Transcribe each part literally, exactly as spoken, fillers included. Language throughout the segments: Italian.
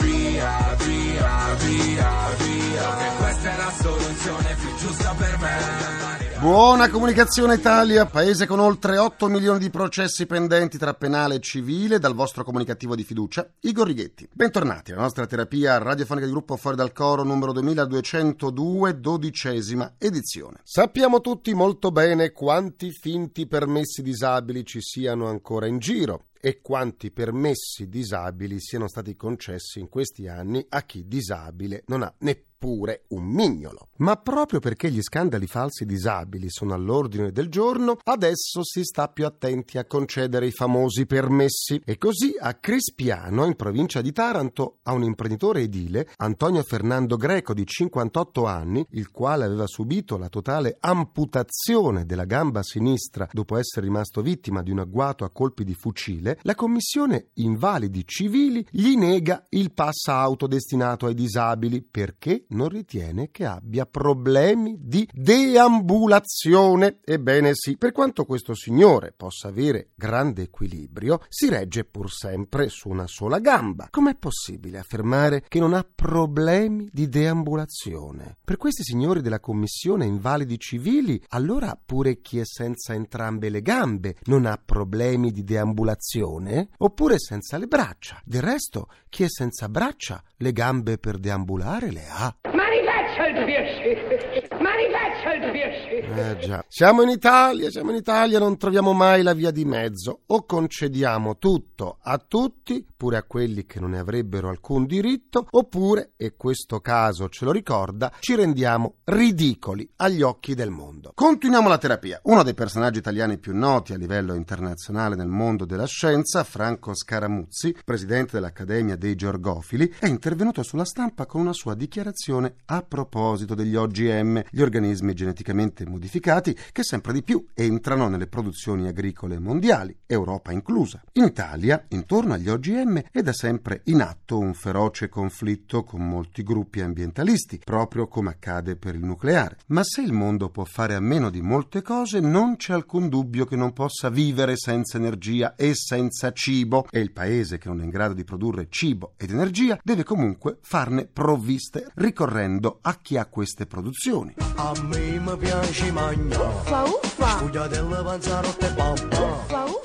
via, via, via, via, che questa è la soluzione più giusta per me. Buona comunicazione Italia, paese con oltre otto milioni di processi pendenti tra penale e civile, dal vostro comunicativo di fiducia, Igor Righetti. Bentornati alla nostra terapia radiofonica di gruppo Fuori dal Coro numero duemiladuecentodue, dodicesima edizione. Sappiamo tutti molto bene quanti finti permessi disabili ci siano ancora in giro e quanti permessi disabili siano stati concessi in questi anni a chi disabile non ha neppure pure un mignolo. Ma proprio perché gli scandali falsi disabili sono all'ordine del giorno, adesso si sta più attenti a concedere i famosi permessi. E così a Crespiano, in provincia di Taranto, a un imprenditore edile, Antonio Fernando Greco, di cinquantotto anni, il quale aveva subito la totale amputazione della gamba sinistra dopo essere rimasto vittima di un agguato a colpi di fucile, la commissione invalidi civili gli nega il passa auto destinato ai disabili perché non ritiene che abbia problemi di deambulazione. Ebbene sì, per quanto questo signore possa avere grande equilibrio, si regge pur sempre su una sola gamba. Com'è possibile affermare che non ha problemi di deambulazione? Per questi signori della commissione invalidi civili, allora pure chi è senza entrambe le gambe non ha problemi di deambulazione? Oppure senza le braccia? Del resto, chi è senza braccia, le gambe per deambulare le ha. Il piacere, ma rifaccia il piacere. Eh già, siamo in Italia, siamo in Italia, non troviamo mai la via di mezzo. O concediamo tutto a tutti, pure a quelli che non ne avrebbero alcun diritto, oppure, e questo caso ce lo ricorda, ci rendiamo ridicoli agli occhi del mondo. Continuiamo la terapia. Uno dei personaggi italiani più noti a livello internazionale nel mondo della scienza, Franco Scaramuzzi, presidente dell'Accademia dei Georgofili, è intervenuto sulla stampa con una sua dichiarazione a proposito proposito degli O G M, gli organismi geneticamente modificati che sempre di più entrano nelle produzioni agricole mondiali, Europa inclusa. In Italia, intorno agli O G M, è da sempre in atto un feroce conflitto con molti gruppi ambientalisti, proprio come accade per il nucleare. Ma se il mondo può fare a meno di molte cose, non c'è alcun dubbio che non possa vivere senza energia e senza cibo, e il paese che non è in grado di produrre cibo ed energia deve comunque farne provviste, ricorrendo a chi ha queste produzioni. A me mi piace mangiare. Uffa uffa. Sfuglia delle panzarotte babba. Uffa uffa.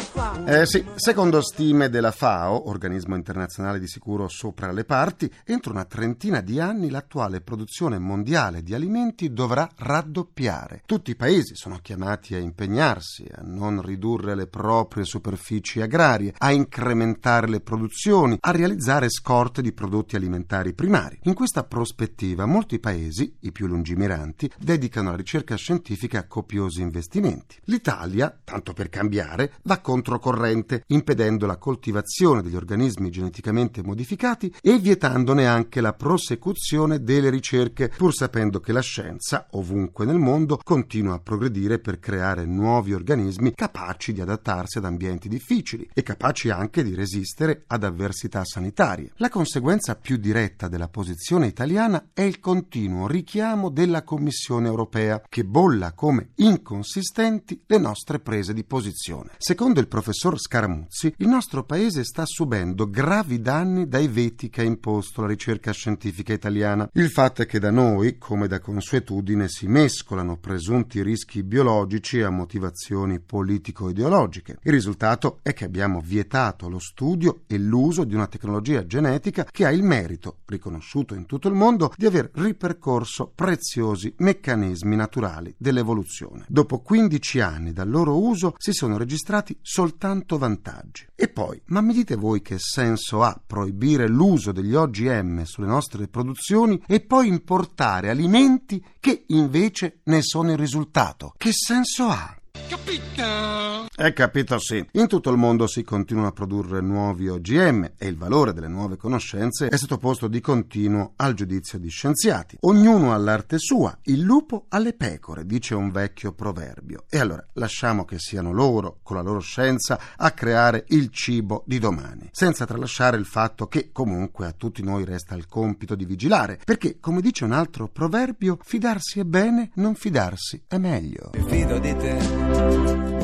Eh sì, secondo stime della FAO, organismo internazionale di sicuro sopra le parti, entro una trentina di anni l'attuale produzione mondiale di alimenti dovrà raddoppiare. Tutti i paesi sono chiamati a impegnarsi, a non ridurre le proprie superfici agrarie, a incrementare le produzioni, a realizzare scorte di prodotti alimentari primari. In questa prospettiva molti paesi, i più lungimiranti, dedicano alla ricerca scientifica copiosi investimenti. L'Italia, tanto per cambiare, va controcorrente, impedendo la coltivazione degli organismi geneticamente modificati e vietandone anche la prosecuzione delle ricerche, pur sapendo che la scienza, ovunque nel mondo, continua a progredire per creare nuovi organismi capaci di adattarsi ad ambienti difficili e capaci anche di resistere ad avversità sanitarie. La conseguenza più diretta della posizione italiana è il continuo Continuo richiamo della Commissione europea, che bolla come inconsistenti le nostre prese di posizione. Secondo il professor Scaramuzzi, il nostro paese sta subendo gravi danni dai veti che ha imposto la ricerca scientifica italiana. Il fatto è che da noi, come da consuetudine, si mescolano presunti rischi biologici a motivazioni politico-ideologiche. Il risultato è che abbiamo vietato lo studio e l'uso di una tecnologia genetica che ha il merito, riconosciuto in tutto il mondo, di aver riproposto percorso preziosi meccanismi naturali dell'evoluzione. Dopo quindici anni dal loro uso si sono registrati soltanto vantaggi. E poi, ma mi dite voi che senso ha proibire l'uso degli O G M sulle nostre produzioni e poi importare alimenti che invece ne sono il risultato? Che senso ha? Capito? È capito, sì. In tutto il mondo si continuano a produrre nuovi O G M e il valore delle nuove conoscenze è sottoposto di continuo al giudizio di scienziati. Ognuno ha l'arte sua, il lupo alle pecore, dice un vecchio proverbio. E allora lasciamo che siano loro, con la loro scienza, a creare il cibo di domani, senza tralasciare il fatto che comunque a tutti noi resta il compito di vigilare, perché, come dice un altro proverbio, fidarsi è bene, non fidarsi è meglio. Mi fido di te.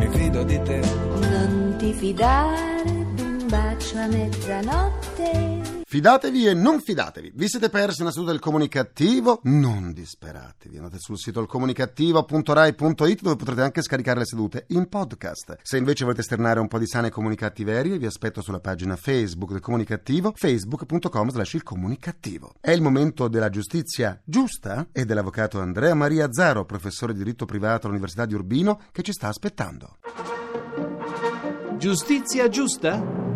Mi fido di te. Non ti fidare d'un bacio a mezzanotte. Fidatevi e non fidatevi. Vi siete persi una seduta del Comunicattivo? Non disperatevi. Andate sul sito il comunicattivo punto rai punto it dove potrete anche scaricare le sedute in podcast. Se invece volete esternare un po' di sane comunicattiverie, vi aspetto sulla pagina Facebook del Comunicattivo, facebook punto com slash il comunicattivo. È il momento della giustizia giusta e dell'avvocato Andrea Maria Zaro, professore di diritto privato all'Università di Urbino, che ci sta aspettando. Giustizia giusta?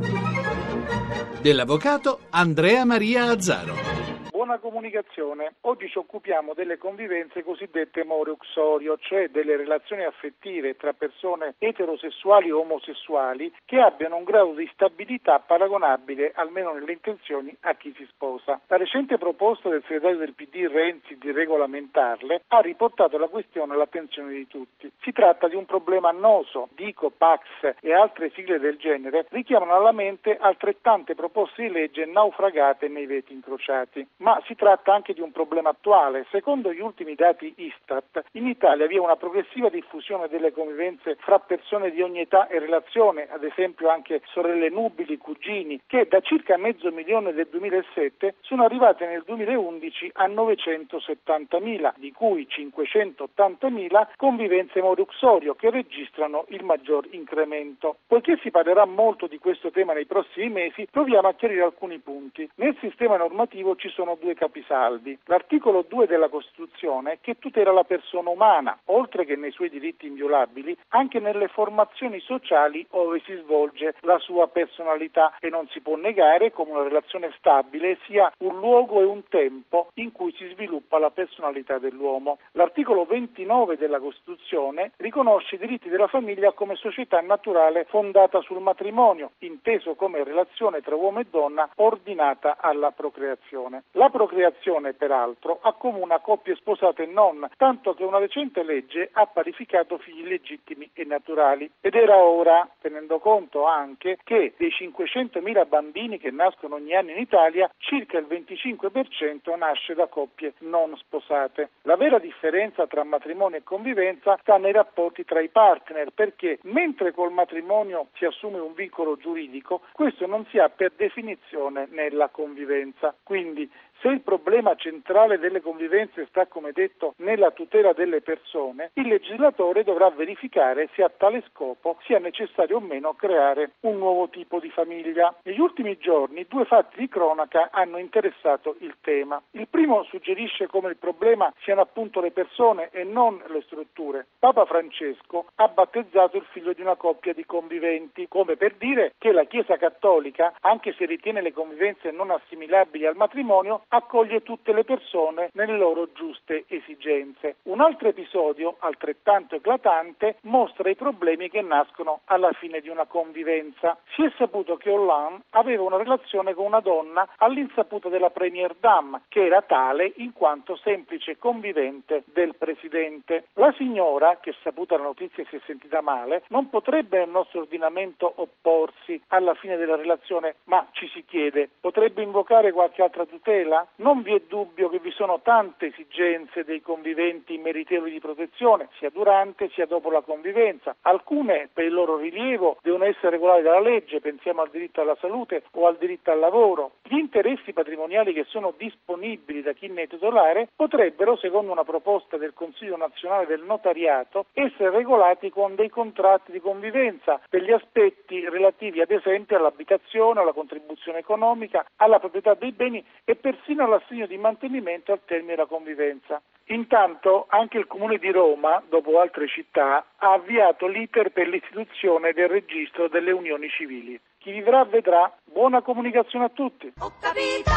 Dell'avvocato Andrea Maria Azzaro. Buona comunicazione. Oggi ci occupiamo delle convivenze cosiddette more uxorio, cioè delle relazioni affettive tra persone eterosessuali o omosessuali che abbiano un grado di stabilità paragonabile, almeno nelle intenzioni, a chi si sposa. La recente proposta del segretario del P D Renzi di regolamentarle ha riportato la questione all'attenzione di tutti. Si tratta di un problema annoso. Dico, Pax e altre sigle del genere richiamano alla mente altrettante proposte di legge naufragate nei veti incrociati. Ma si tratta anche di un problema attuale. Secondo gli ultimi dati Istat, in Italia vi è una progressiva diffusione delle convivenze fra persone di ogni età e relazione, ad esempio anche sorelle nubili, cugini, che da circa mezzo milione del duemilasette sono arrivate nel duemilaundici a novecentosettantamila, di cui cinquecentottantamila convivenze more uxorio, che registrano il maggior incremento. Poiché si parlerà molto di questo tema nei prossimi mesi, proviamo a chiarire alcuni punti. Nel sistema normativo ci sono due capisaldi. L'articolo due della Costituzione, che tutela la persona umana, oltre che nei suoi diritti inviolabili, anche nelle formazioni sociali ove si svolge la sua personalità, e non si può negare come una relazione stabile sia un luogo e un tempo in cui si sviluppa la personalità dell'uomo. L'articolo ventinove della Costituzione riconosce i diritti della famiglia come società naturale fondata sul matrimonio, inteso come relazione tra uomo e donna ordinata alla procreazione. La procreazione, peraltro, accomuna coppie sposate e non, tanto che una recente legge ha parificato figli legittimi e naturali. Ed era ora, tenendo conto anche che dei cinquecentomila bambini che nascono ogni anno in Italia, circa il venticinque per cento nasce da coppie non sposate. La vera differenza tra matrimonio e convivenza sta nei rapporti tra i partner, perché mentre col matrimonio si assume un vincolo giuridico, questo non si ha per definizione nella convivenza. Quindi, se il problema centrale delle convivenze sta, come detto, nella tutela delle persone, il legislatore dovrà verificare se a tale scopo sia necessario o meno creare un nuovo tipo di famiglia. Negli ultimi giorni due fatti di cronaca hanno interessato il tema. Il primo suggerisce come il problema siano appunto le persone e non le strutture. Papa Francesco ha battezzato il figlio di una coppia di conviventi, come per dire che la Chiesa Cattolica, anche se ritiene le convivenze non assimilabili al matrimonio, accoglie tutte le persone nelle loro giuste esigenze. Un altro episodio, altrettanto eclatante, mostra i problemi che nascono alla fine di una convivenza. Si è saputo che Hollande aveva una relazione con una donna all'insaputa della Premier Dame, che era tale in quanto semplice convivente del Presidente. La signora, che saputa la notizia e si è sentita male, non potrebbe nel nostro ordinamento opporsi alla fine della relazione, ma ci si chiede, potrebbe invocare qualche altra tutela? Non vi è dubbio che vi sono tante esigenze dei conviventi meritevoli di protezione, sia durante sia dopo la convivenza. Alcune, per il loro rilievo, devono essere regolate dalla legge, pensiamo al diritto alla salute o al diritto al lavoro. Gli interessi patrimoniali che sono disponibili da chi ne è titolare potrebbero, secondo una proposta del Consiglio Nazionale del Notariato, essere regolati con dei contratti di convivenza per gli aspetti relativi, ad esempio, all'abitazione, alla contribuzione economica, alla proprietà dei beni e per sino all'assegno di mantenimento al termine della convivenza. Intanto anche il Comune di Roma, dopo altre città, ha avviato l'iter per l'istituzione del registro delle unioni civili. Chi vivrà vedrà. Buona comunicazione a tutti. Ho capito,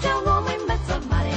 c'è un uomo in mezzo al mare.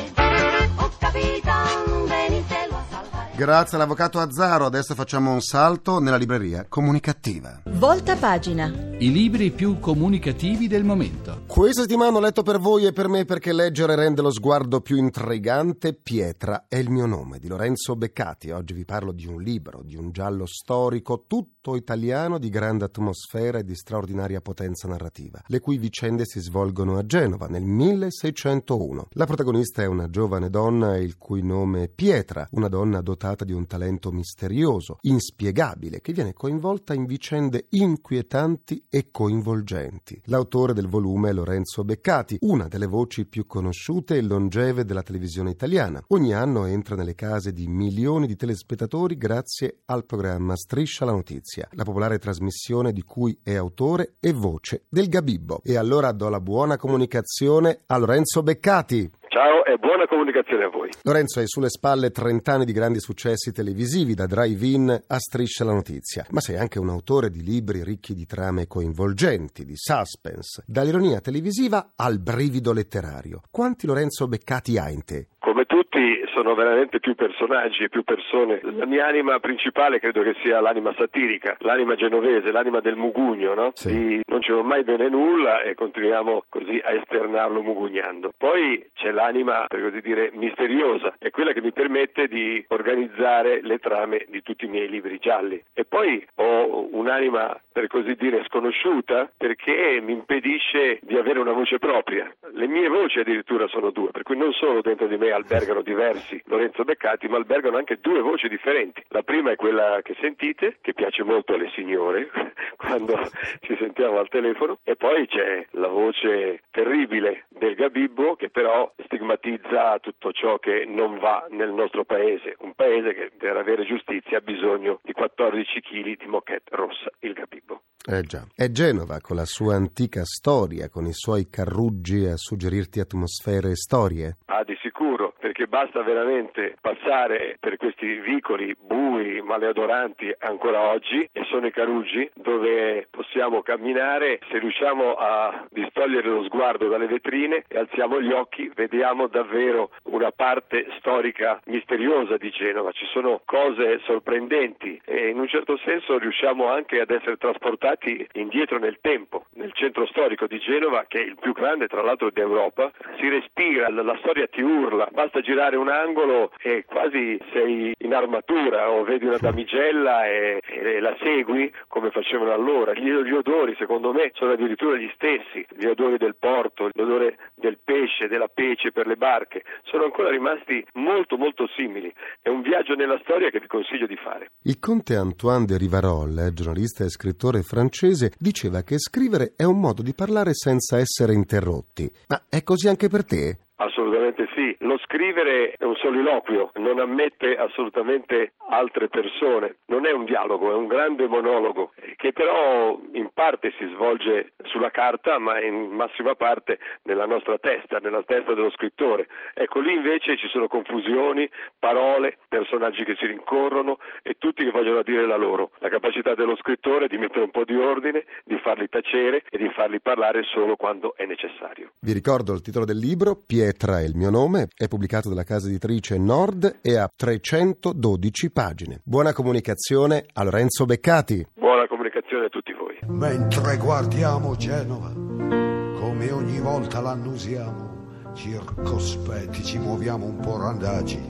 Ho capito, venitelo a salvare. Grazie all'avvocato Azzaro. Adesso facciamo un salto nella libreria comunicativa. Volta pagina. I libri più comunicativi del momento. Questa settimana ho letto per voi e per me perché leggere rende lo sguardo più intrigante. Pietra è il mio nome di Lorenzo Beccati. Oggi vi parlo di un libro, di un giallo storico tutto italiano di grande atmosfera e di straordinaria potenza narrativa, le cui vicende si svolgono a Genova nel milleseicentouno. La protagonista è una giovane donna il cui nome è Pietra, una donna dotata di un talento misterioso, inspiegabile, che viene coinvolta in vicende inquietanti e coinvolgenti. L'autore del volume è Lorenzo Beccati, una delle voci più conosciute e longeve della televisione italiana. Ogni anno entra nelle case di milioni di telespettatori grazie al programma Striscia la Notizia, la popolare trasmissione di cui è autore e voce del Gabibbo. E allora do la buona comunicazione a Lorenzo Beccati. Ciao e buona comunicazione a voi. Lorenzo, hai sulle spalle trent'anni di grandi successi televisivi, da Drive-In a Striscia la Notizia, ma sei anche un autore di libri ricchi di trame coinvolgenti, di suspense, dall'ironia televisiva al brivido letterario. Quanti Lorenzo Beccati hai in te? Come tutti sono veramente più personaggi e più persone. La mia anima principale credo che sia l'anima satirica, l'anima genovese, l'anima del mugugno, no? Sì. Di non c'è mai bene nulla e continuiamo così a esternarlo mugugnando. Poi c'è l'anima, per così dire, misteriosa, è quella che mi permette di organizzare le trame di tutti i miei libri gialli. E poi ho un'anima, per così dire, sconosciuta, perché mi impedisce di avere una voce propria. Le mie voci addirittura sono due, per cui non sono dentro di me albergano diversi Lorenzo Beccati, ma albergano anche due voci differenti. La prima è quella che sentite, che piace molto alle signore quando ci sentiamo al telefono, e poi c'è la voce terribile del Gabibbo, che però stigmatizza tutto ciò che non va nel nostro paese, un paese che per avere giustizia ha bisogno di quattordici chili di moquette rossa, il Gabibbo. Eh già, è Genova con la sua antica storia, con i suoi carruggi a suggerirti atmosfere e storie? Ah, di sicuro, perché basta veramente passare per questi vicoli bui, maleodoranti ancora oggi, e sono i carruggi dove possiamo camminare. Se riusciamo a distogliere lo sguardo dalle vetrine e alziamo gli occhi, vediamo davvero una parte storica misteriosa di Genova. Ci sono cose sorprendenti e in un certo senso riusciamo anche ad essere trasportati indietro nel tempo. Nel centro storico di Genova, che è il più grande tra l'altro d'Europa, si respira, la storia ti urla, basta girare un angolo e quasi sei in armatura o vedi una damigella e, e la segui come facevano allora. Gli, gli odori secondo me sono addirittura gli stessi, gli odori del porto, l'odore del pesce, della pece per le barche, sono ancora rimasti molto molto simili. È un viaggio nella storia che vi consiglio di fare. Il conte Antoine de Rivarolle, giornalista e scrittore francese, diceva che scrivere è un modo di parlare senza essere interrotti. Ma è così anche per te? Assolutamente sì, lo scrivere è un soliloquio, non ammette assolutamente altre persone, non è un dialogo, è un grande monologo che però in parte si svolge sulla carta, ma in massima parte nella nostra testa, nella testa dello scrittore. Ecco, lì invece ci sono confusioni, parole, personaggi che si rincorrono e tutti che vogliono dire la loro. La capacità dello scrittore è di mettere un po' di ordine, di farli tacere e di farli parlare solo quando è necessario. Vi ricordo il titolo del libro, Pier Pietra è il mio nome, è pubblicato dalla casa editrice Nord e ha trecentododici pagine. Buona comunicazione a Lorenzo Beccati. Buona comunicazione a tutti voi. Mentre guardiamo Genova, come ogni volta l'annusiamo, circospetti, ci muoviamo un po' randaci,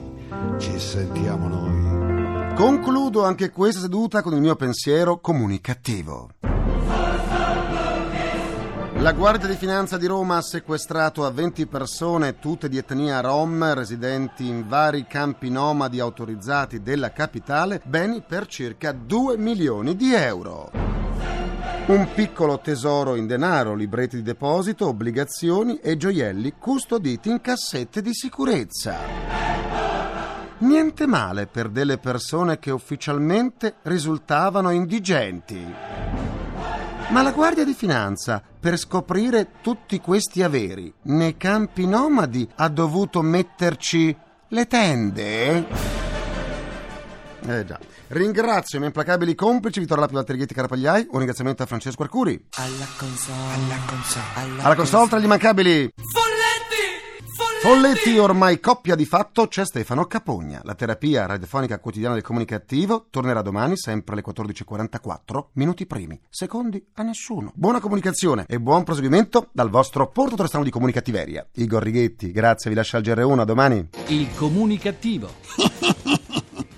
ci sentiamo noi. Concludo anche questa seduta con il mio pensiero comunicativo. La Guardia di Finanza di Roma ha sequestrato a venti persone, tutte di etnia rom, residenti in vari campi nomadi autorizzati della capitale, beni per circa due milioni di euro. Un piccolo tesoro in denaro, libretti di deposito, obbligazioni e gioielli custoditi in cassette di sicurezza. Niente male per delle persone che ufficialmente risultavano indigenti. Ma la Guardia di Finanza, per scoprire tutti questi averi nei campi nomadi, ha dovuto metterci le tende? Eh già. Ringrazio i miei implacabili complici, Vittorio Laterghetti, Carapagliai. Un ringraziamento a Francesco Arcuri. Alla console, alla console, alla console, alla console tra gli immancabili. Folletti! Folletti! Folletti, ormai coppia di fatto, c'è Stefano Capogna. La terapia radiofonica quotidiana del Comunicattivo tornerà domani, sempre alle quattordici e quarantaquattro, minuti primi, secondi a nessuno. Buona comunicazione e buon proseguimento dal vostro porto Trastano di comunicattiveria. Igor Righetti, grazie, vi lascio al G R uno, a domani. Il Comunicattivo.